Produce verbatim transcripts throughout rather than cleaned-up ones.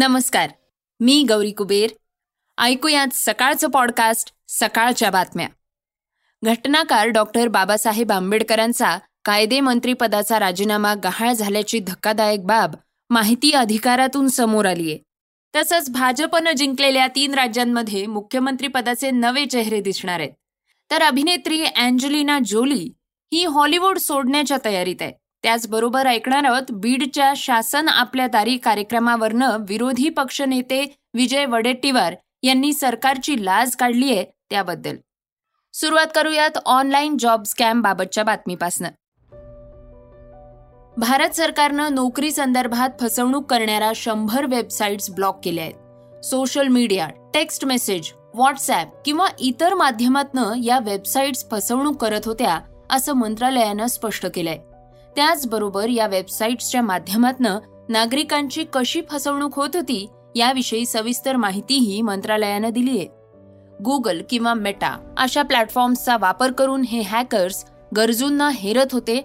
नमस्कार, मी गौरी कुबेर. ऐकूयात सकाळचं पॉडकास्ट सकाळच्या बातम्या. घटनाकार डॉक्टर बाबासाहेब आंबेडकरांचा कायदे मंत्रीपदाचा राजीनामा गहाळ झाल्याची धक्कादायक बाब माहिती अधिकारातून समोर आलीय. तसंच भाजपनं जिंकलेल्या तीन राज्यांमध्ये मुख्यमंत्रीपदाचे नवे चेहरे दिसणार आहेत. तर अभिनेत्री अँजेलिना जोली ही हॉलिवूड सोडण्याच्या तयारीत आहे. त्याचबरोबर ऐकणार आहोत बीडच्या शासन आपल्या दारी कार्यक्रमावरनं विरोधी पक्षनेते विजय वडेट्टीवार यांनी सरकारची लाज काढली आहे त्याबद्दल. सुरुवात करूयात ऑनलाईन जॉब स्कॅम बाबतच्या बातमीपासनं. भारत सरकारनं नोकरी संदर्भात फसवणूक करणाऱ्या शंभर वेबसाईट्स ब्लॉक केल्या आहेत. Social media, text message, WhatsApp किंवा इतर माध्यमातनं या वेबसाईट्स फसवणूक करत होत्या असं मंत्रालयानं स्पष्ट केलंय. त्याचबरोबर या वेबसाईट्सच्या माध्यमातनं नागरिकांची कशी फसवणूक होत होती याविषयी सविस्तर माहितीही मंत्रालयानं दिलीय. गुगल किंवा मेटा अशा प्लॅटफॉर्म्सचा वापर करून हे हॅकर्स गरजूंना हेरत होते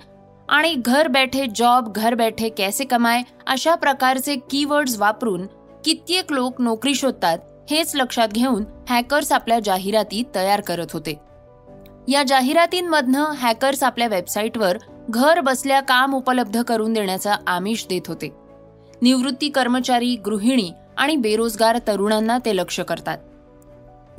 आणि घर बैठे जॉब, घर बैठे कैसे कमाय अशा प्रकारचे कीवर्ड्स वापरून कित्येक लोक नोकरी शोधतात हेच लक्षात घेऊन हॅकर्स आपल्या जाहिराती तयार करत होते. या जाहिरातींमधनं हॅकर्स आपल्या वेबसाईटवर घर बसल्या काम उपलब्ध करून देण्याचा आमिष देत होते. निवृत्ती कर्मचारी, गृहिणी आणि बेरोजगार तरुणांना ते लक्ष्य करतात.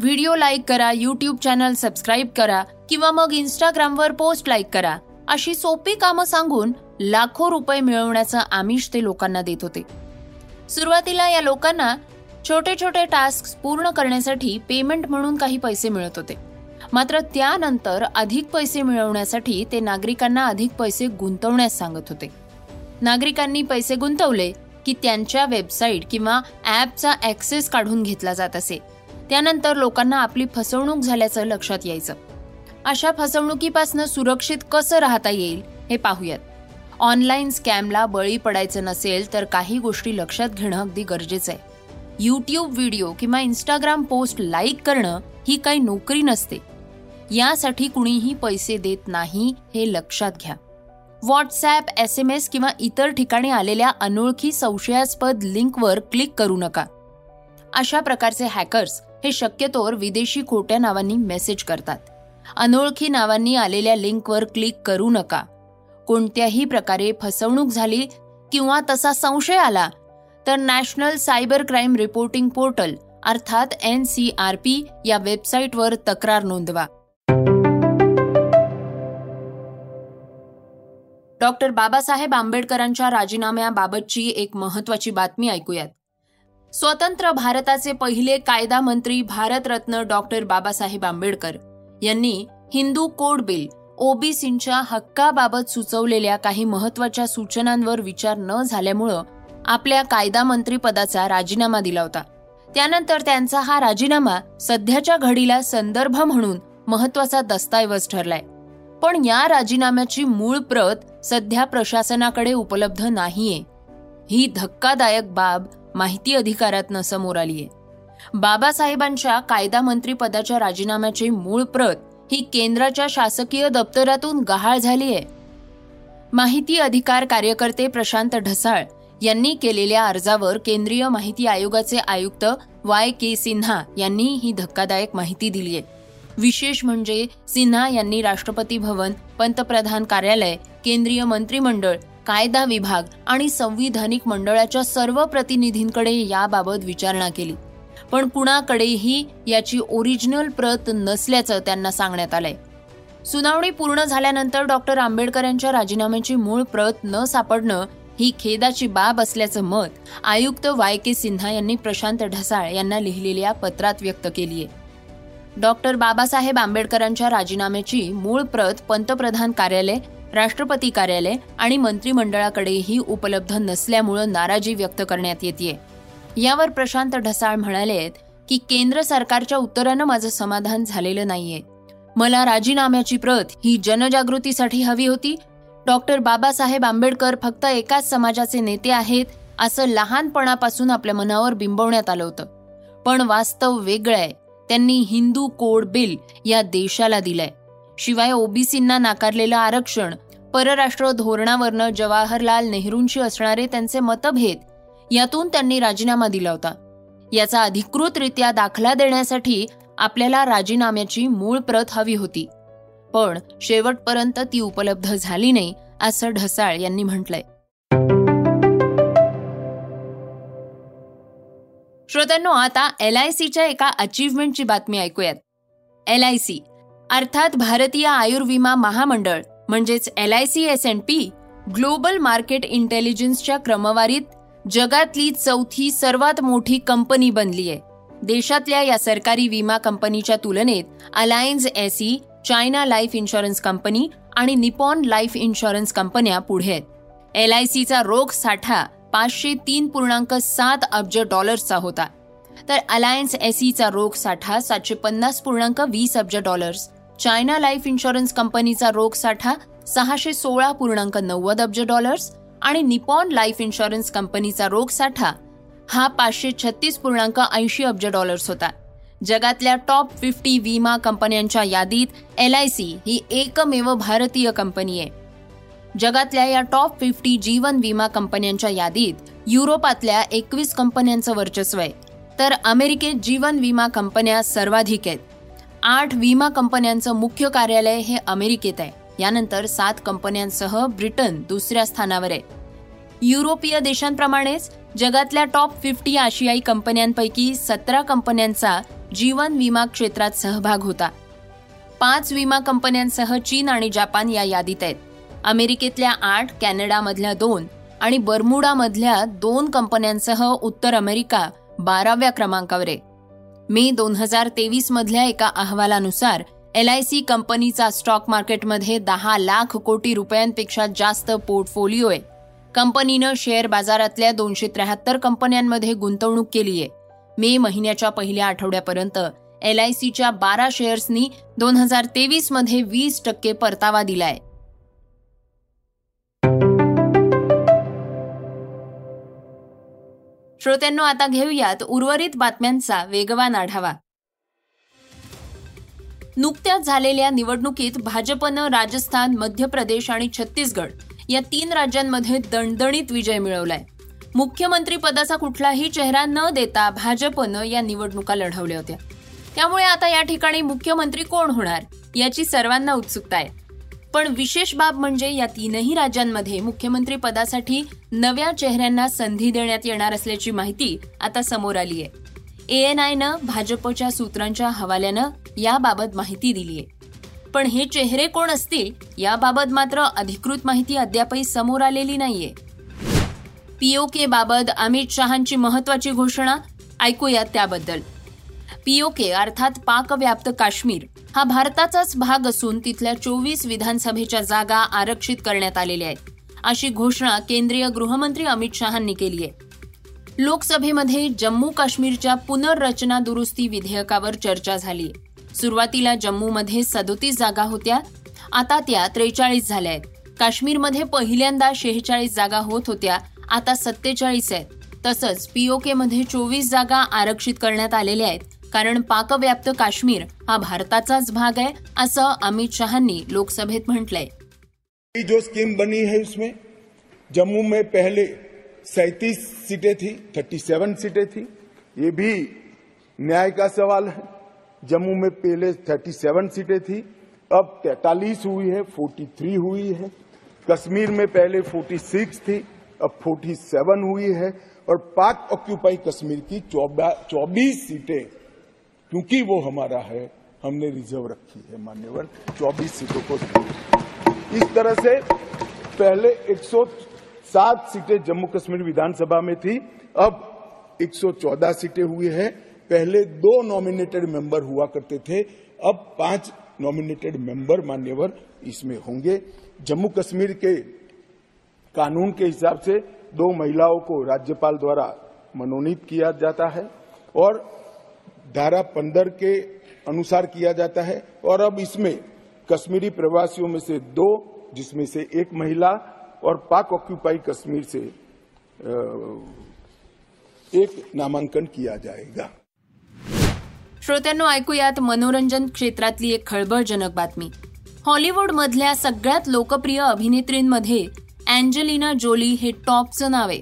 व्हिडिओ लाईक करा, यूट्यूब चॅनल सबस्क्राईब करा किंवा मग इन्स्टाग्रामवर पोस्ट लाईक करा अशी सोपी कामं सांगून लाखो रुपये मिळवण्याचं आमिष ते लोकांना देत होते. सुरुवातीला या लोकांना छोटे छोटे टास्क पूर्ण करण्यासाठी पेमेंट म्हणून काही पैसे मिळत होते. मात्र त्यानंतर अधिक पैसे मिळवण्यासाठी ते नागरिकांना अधिक पैसे गुंतवण्यास सांगत होते. नागरिकांनी पैसे गुंतवले की त्यांच्या वेबसाईट किंवा ॲपचा ॲक्सेस काढून घेतला जात असे. त्यानंतर लोकांना आपली फसवणूक झाल्याचं लक्षात यायचं. अशा फसवणुकीपासून सुरक्षित कसं राहता येईल हे पाहूयात. ऑनलाईन स्कॅमला बळी पडायचं नसेल तर काही गोष्टी लक्षात घेणं अगदी गरजेचं आहे. यूट्यूब व्हिडिओ किंवा इन्स्टाग्राम पोस्ट लाईक करणं ही काही नोकरी नसते. यासाठी कुणीही पैसे देत नाही हे लक्षात घ्या. व्हॉट्सॲप, एस एम एस किंवा इतर ठिकाणी आलेल्या अनोळखी संशयास्पद लिंकवर क्लिक करू नका. अशा प्रकारचे हॅकर्स हे शक्यतोवर विदेशी खोट्या नावांनी मेसेज करतात. अनोळखी नावांनी आलेल्या लिंकवर क्लिक करू नका. कोणत्याही प्रकारे फसवणूक झाली किंवा तसा संशय आला तर national cyber crime reporting portal अर्थात एन सी आर पी या वेबसाईटवर तक्रार नोंदवा. डॉक्टर बाबासाहेब आंबेडकरांच्या राजीनाम्याबाबतची एक महत्त्वाची बातमी ऐकूयात. स्वतंत्र भारताचे पहिले कायदा मंत्री भारतरत्न डॉक्टर बाबासाहेब आंबेडकर यांनी हिंदू कोड बिल ओबीसींच्या हक्काबाबत सुचवलेल्या काही महत्त्वाच्या सूचनांवर विचार न झाल्यामुळं आपल्या कायदा मंत्रीपदाचा राजीनामा दिला होता. त्यानंतर त्यांचा हा राजीनामा सध्याच्या घडीला संदर्भ म्हणून महत्त्वाचा दस्तऐवज ठरलाय. पण या राजीनाम्याची मूळ प्रत सध्या प्रशासनाकडे उपलब्ध नाहीये. ही धक्कादायक बाब माहिती अधिकारातनं समोर आलीये. बाबासाहेबांच्या कायदा मंत्रीपदाच्या राजीनाम्याची मूळ प्रत ही केंद्राच्या शासकीय दप्तरातून गहाळ झालीय. माहिती अधिकार कार्यकर्ते प्रशांत ढसाळ यांनी केलेल्या अर्जावर केंद्रीय माहिती आयोगाचे आयुक्त वाय के सिन्हा यांनी ही धक्कादायक माहिती दिली आहे. विशेष म्हणजे सिन्हा यांनी राष्ट्रपती भवन, पंतप्रधान कार्यालय, केंद्रीय मंत्रिमंडळ, कायदा विभाग आणि संविधानिक मंडळाच्या सर्व प्रतिनिधींकडे याबाबत विचारणा केली. पण कुणाकडेही याची ओरिजिनल प्रत नसल्याचं त्यांना सांगण्यात आलंय. सुनावणी पूर्ण झाल्यानंतर डॉक्टर आंबेडकरांच्या राजीनाम्याची मूळ प्रत न सापडणं ही खेदाची बाब असल्याचं मत आयुक्त वाय के सिन्हा यांनी प्रशांत ढसाळ यांना लिहिलेल्या पत्रात व्यक्त केली आहे. डॉक्टर बाबासाहेब आंबेडकरांच्या राजीनाम्याची मूळ प्रत पंतप्रधान कार्यालय, राष्ट्रपती कार्यालय आणि मंत्रिमंडळाकडेही उपलब्ध नसल्यामुळं नाराजी व्यक्त करण्यात येतेय. यावर प्रशांत ढसाळ म्हणाले की केंद्र सरकारच्या उत्तरानं माझं समाधान झालेलं नाहीये. मला राजीनाम्याची प्रत ही जनजागृतीसाठी हवी होती. डॉक्टर बाबासाहेब आंबेडकर फक्त एकाच समाजाचे नेते आहेत असं लहानपणापासून आपल्या मनावर बिंबवण्यात आलं होतं. पण वास्तव वेगळं आहे. त्यांनी हिंदू कोड बिल या देशाला दिलंय. शिवाय ओबीसींना नाकारलेलं आरक्षण, परराष्ट्र धोरणावरनं जवाहरलाल नेहरूंशी असणारे त्यांचे मतभेद यातून त्यांनी राजीनामा दिला होता. याचा अधिकृतरित्या दाखला देण्यासाठी आपल्याला राजीनाम्याची मूळ प्रत हवी होती, पण शेवटपर्यंत ती उपलब्ध झाली नाही असं ढसाळ यांनी म्हटलंय. श्रोत्यांनो, आता एलआयसीच्या एका अचीव्हमेंटची बातमी ऐकूयात. एलआयसी अर्थात भारतीय आयुर्विमा महामंडळ म्हणजेच LIC S and P global market इंटेलिजेंसच्या क्रमवारीत जगातली चौथी सर्वात मोठी कंपनी बनली आहे. देशातल्या या सरकारी विमा कंपनीच्या तुलनेत alliance SE, China life insurance company आणि निपॉन लाइफ इन्शुरन्स कंपन्या पुढे आहेत. एलआयसीचा रोख साठा पाचशे तीन पूर्णांक सात अब्ज डॉलर्सचा होता, तर अलायन्स एसईचा रोख साठा सातशे पन्नास पूर्णांक वीस अब्ज डॉलर्स, चायना लाईफ इन्शुरन्स कंपनीचा रोख साठा सहाशे सोळा पूर्णांक नव्वद अब्ज डॉलर्स आणि निपॉन लाईफ इन्शुरन्स कंपनीचा रोख साठा हा पाचशे छत्तीस पूर्णांक ऐंशी अब्ज डॉलर्स होता. जगातल्या टॉप फिफ्टी विमा कंपन्यांच्या यादीत एलआयसी ही एकमेव भारतीय कंपनी आहे. जगातल्या या टॉप फिफ्टी जीवन विमा कंपन्यांच्या यादीत युरोपातल्या एकवीस कंपन्यांचं वर्चस्व आहे, तर अमेरिकेत जीवन विमा कंपन्या सर्वाधिक आहेत. आठ विमा कंपन्यांचं मुख्य कार्यालय हे अमेरिकेत आहे. यानंतर सात कंपन्यांसह ब्रिटन दुसऱ्या स्थानावर आहे. युरोपीय देशांप्रमाणेच जगातल्या टॉप फिफ्टी आशियाई कंपन्यांपैकी सतरा कंपन्यांचा जीवन विमा क्षेत्रात सहभाग होता. पाच विमा कंपन्यांसह चीन आणि जपान या यादीत आहेत. अमेरिकेतल्या आठ, कॅनडामधल्या दोन आणि बर्मुडामधल्या दोन कंपन्यांसह उत्तर अमेरिका बाराव्या क्रमांकावर आहे. मे दोन हजार तेवीस मधल्या एका अहवालानुसार एलआयसी कंपनीचा स्टॉक मार्केटमध्ये दहा लाख कोटी रुपयांपेक्षा जास्त पोर्टफोलिओ आहे. कंपनीनं शेअर बाजारातल्या दोनशे त्र्याहत्तर कंपन्यांमध्ये गुंतवणूक केली आहे. मे महिन्याच्या पहिल्या आठवड्यापर्यंत एलआयसीच्या बारा शेअर्सनी दोन हजार तेवीस मध्ये वीस टक्के परतावा दिला आहे. श्रोत्यांनो, आता घेऊयात उर्वरित बातम्यांचा वेगवान आढावा. नुकत्याच झालेल्या निवडणुकीत भाजपनं राजस्थान, मध्य प्रदेश आणि छत्तीसगड या तीन राज्यांमध्ये दणदणीत विजय मिळवलाय. मुख्यमंत्री पदाचा कुठलाही चेहरा न देता भाजपनं या निवडणुका लढवल्या होत्या, त्यामुळे आता या ठिकाणी मुख्यमंत्री कोण होणार याची सर्वांना उत्सुकता आहे. पण विशेष बाब म्हणजे या तीनही राज्यांमध्ये मुख्यमंत्री पदासाठी नव्या चेहऱ्यांना संधी देण्यात येणार असल्याची माहिती आता समोर आली आहे. ए एन आयनं भाजपच्या सूत्रांच्या हवाल्यानं याबाबत माहिती दिली आहे, पण हे चेहरे कोण असतील याबाबत मात्र अधिकृत माहिती अद्यापही समोर आलेली नाहीये. पीओके बाबत अमित शहांची महत्वाची घोषणा ऐकूयात त्याबद्दल. पीओके अर्थात पाकव्याप्त काश्मीर हा भारताचाच भाग असून तिथल्या चोवीस विधानसभेच्या जागा आरक्षित करण्यात आलेल्या आहेत, अशी घोषणा केंद्रीय गृहमंत्री अमित शहांनी केली आहे. लोकसभेमध्ये जम्मू काश्मीरच्या पुनर्रचना दुरुस्ती विधेयकावर चर्चा झाली. सुरुवातीला जम्मूमध्ये सदोतीस जागा होत्या, आता त्या त्रेचाळीस झाल्या आहेत. काश्मीरमध्ये पहिल्यांदा शेहेचाळीस जागा होत होत्या, आता सत्तेचाळीस आहेत. तसंच पीओकेमध्ये चोवीस जागा आरक्षित करण्यात आलेल्या आहेत, कारण पाकव्याप्त काश्मीर हा भारताचाच भाग आहे असं अमित शहांनी लोकसभेत म्हटलंय. ही जो स्कीम बनी है उसमें जम्मू में पहले सैंतीस सीटें थी, सैंतीस सीटें थी. ये भी न्याय का सवाल है. जम्मू में पहले सैंतीस सीटें थी, अब तैंतालीस हुई है, तैंतालीस हुई है. कश्मीर में पहले छियालीस थी, अब सैंतालीस हुई है. और पाक ऑक्यूपाई कश्मीर की चौबीस सीटें, क्योंकि वो हमारा है, हमने रिजर्व रखी है मान्यवर, चौबीस सीटों को. इस तरह से पहले एक सौ सात सीटें जम्मू कश्मीर विधानसभा में थी, अब एक सौ चौदह सीटें हुई है. पहले दो नॉमिनेटेड मेंबर हुआ करते थे, अब पांच नॉमिनेटेड मेंबर मान्यवर इसमें होंगे. जम्मू कश्मीर के कानून के हिसाब से दो महिलाओं को राज्यपाल द्वारा मनोनीत किया जाता है और धारा पंद्रह के अनुसार किया जाता है. और अब इसमें कश्मीरी प्रवासियों में से दो, जिसमें से एक महिला, और पाक ऑक्यूपाई कश्मीर से एक नामांकन किया जाएगा. श्रोत्यांनो, ऐकूयात मनोरंजन क्षेत्रातली एक खळबळजनक बातमी. हॉलिवूड मधल्या सगळ्यात लोकप्रिय अभिनेत्रींमध्ये अँजेलिना जोली हे टॉपचं नाव आहे.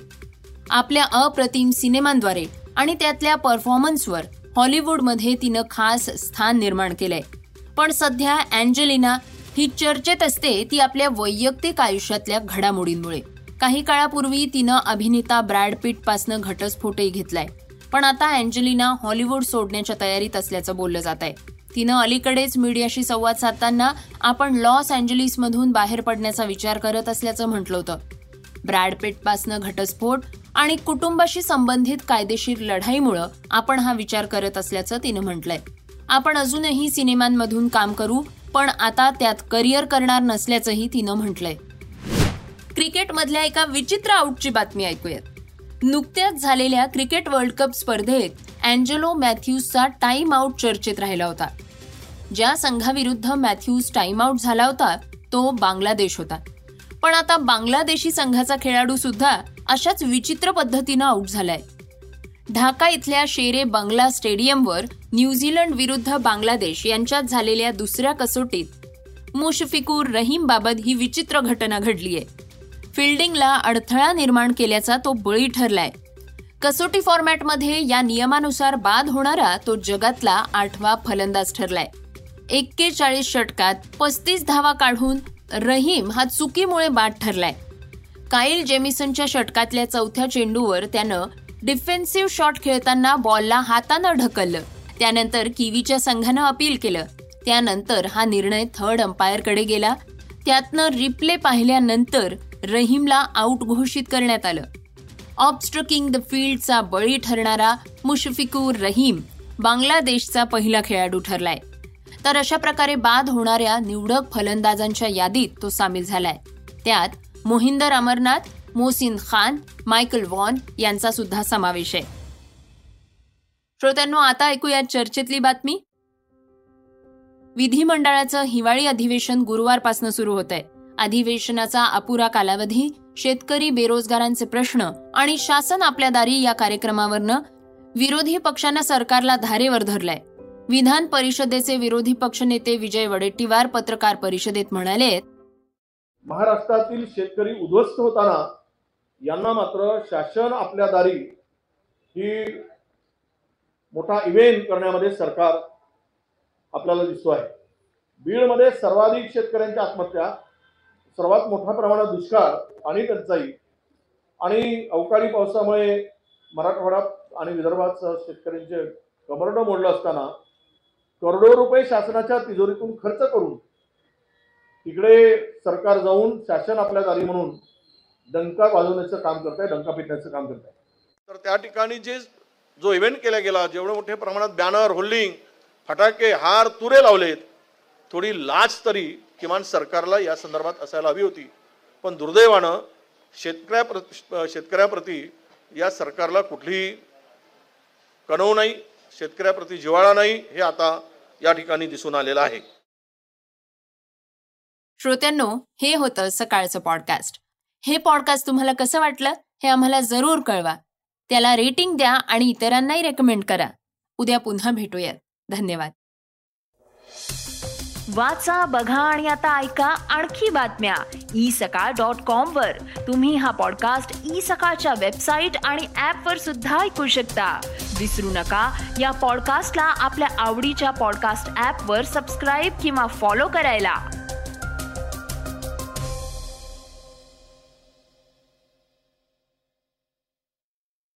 आपल्या अप्रतिम सिनेमांद्वारे आणि त्यातल्या परफॉर्मन्सवर हॉलिवूडमध्ये तिनं खास स्थान निर्माण केलंय. पण सध्या अँजेलिना ही चर्चेत असते ती आपल्या वैयक्तिक आयुष्यातल्या घडामोडींमुळे. काही काळापूर्वी तिनं अभिनेता ब्रॅड पिटपासनं घटस्फोटही घेतलाय. पण आता अँजेलिना हॉलिवूड सोडण्याच्या तयारीत असल्याचं बोललं जात आहे. तिनं अलीकडेच मीडियाशी संवाद साधताना आपण लॉस अँजेलिसमधून बाहेर पडण्याचा विचार करत असल्याचं म्हटलं होतं. ब्रॅड पिटपासनं घटस्फोट आणि कुटुंबाशी संबंधित कायदेशीर लढाईमुळं आपण हा विचार करत असल्याचं तिनं म्हटलंय. आपण अजूनही सिनेमांमधून काम करू, पण आता त्यात करिअर करणार नसल्याचंही तिनं म्हटलंय. क्रिकेटमधल्या एका विचित्र आऊटची बातमी ऐकूयात. नुकत्याच झालेल्या क्रिकेट वर्ल्ड कप स्पर्धेत अँजेलो मॅथ्यूजचा टाइम आऊट चर्चेत राहिला होता. ज्या संघाविरुद्ध मॅथ्यूज टाइम आऊट झाला होता तो बांगलादेश होता. पण आता बांगलादेशी संघाचा खेळाडू सुद्धा अशाच विचित्र पद्धतीनं आऊट झालाय. ढाका इथल्या शेरे बंगला स्टेडियमवर न्यूझीलंड विरुद्ध बांगलादेश यांच्यात झालेल्या दुसऱ्या कसोटीत मुशफिकूर रहीमबाबत ही विचित्र घटना घडली आहे. फिल्डिंगला अडथळा निर्माण केल्याचा तो बळी ठरलाय. कसोटी फॉर्मॅटमध्ये या नियमानुसार बाद होणारा तो जगातला आठवा फलंदाज ठरलाय. एक्केचाळीस षटकात पस्तीस धावा काढून रहीम हा चुकीमुळे बाद ठरलाय. काइल जेमीसनच्या षटकातल्या चौथ्या चेंडूवर त्यानं डिफेन्सिव्ह शॉट खेळताना बॉलला हातानं ढकललं. त्यानंतर किवीच्या संघानं अपील केलं. त्यानंतर हा निर्णय थर्ड अंपायरकडे गेला. त्यातनं रिप्ले पाहिल्यानंतर रहीमला आऊट घोषित करण्यात आलं. ऑब्स्ट्रकिंग द फील्डचा बळी ठरणारा मुशफिकूर रहीम बांगलादेशचा पहिला खेळाडू ठरलाय. तर अशा प्रकारे बाद होणाऱ्या निवडक फलंदाजांच्या यादीत तो सामील झालाय. त्यात मोहिंदर अमरनाथ, मोसिन खान, माइकल वॉन यांचा सुद्धा समावेश आहे. श्रोत्यांनो, आता ऐकूया चर्चेतली बातमी. विधिमंडळाचं हिवाळी अधिवेशन गुरुवारपासून सुरू होत आहे. अधिवेशनाचा अपुरा कालावधी, शेतकरी बेरोजगारांचे प्रश्न आणि शासन आपल्या दारी या कार्यक्रमावरनं विरोधी पक्षांना सरकारला धारेवर धरलंय. विधान परिषदेचे विरोधी पक्षनेते विजय वडेट्टीवार पत्रकार परिषदेत म्हणाले, महाराष्ट्रातील शेतकरी उद्ध्वस्त होताना यांना मात्र शासन आपल्या दारी ही मोठा इव्हेंट करण्यामध्ये सरकार आपल्याला दिसतो आहे. बीडमध्ये सर्वाधिक शेतकऱ्यांच्या आत्महत्या, सर्वात मोठ्या प्रमाणात दुष्काळ आणि टंचाई आणि अवकाळी पावसामुळे मराठवाड्यात आणि विदर्भात शेतकऱ्यांचे कमरडं मोडलं असताना करोडो रुपये शासनाच्या तिजोरीतून खर्च करून तिकडे सरकार जाऊन शासन आपल्या दारी म्हणून डंका वाजवण्याचं काम करत आहे, डंका पिटण्याचं काम करत आहे. तर त्या ठिकाणी जे जो इव्हेंट केला गेला, जेवढ्या मोठ्या प्रमाणात बॅनर, होल्डिंग, फटाके, हार, तुरे लावलेत, थोडी लाच तरी किमान सरकारला या संदर्भात असायला हवी होती. पण दुर्दैवानं शेतकऱ्या शेतकऱ्याप्रती या सरकारला कुठलीही कणव नाही, शेतकऱ्याप्रती जिव्हाळा नाही, हे आता या ठिकाणी दिसून आलेलं आहे. श्रोत्यांनो, हे होतं सकाळचं पॉडकास्ट. हे पॉडकास्ट तुम्हाला कसं वाटलं हे आम्हाला जरूर कळवा. त्याला रेटिंग द्या आणि इतरांनाही रेकमेंड करा. उद्या पुन्हा भेटूयात. धन्यवाद. वाचा, बघा आणि आता ऐका आणखी बातम्या ई सकाळ डॉट कॉम वर. तुम्ही हा पॉडकास्ट ई सकाळच्या वेबसाईट आणि ऍप वर सुद्धा ऐकू शकता. विसरू नका, या पॉडकास्टला आपल्या आवडीच्या पॉडकास्ट ऍप वर सबस्क्राईब किंवा फॉलो करायला.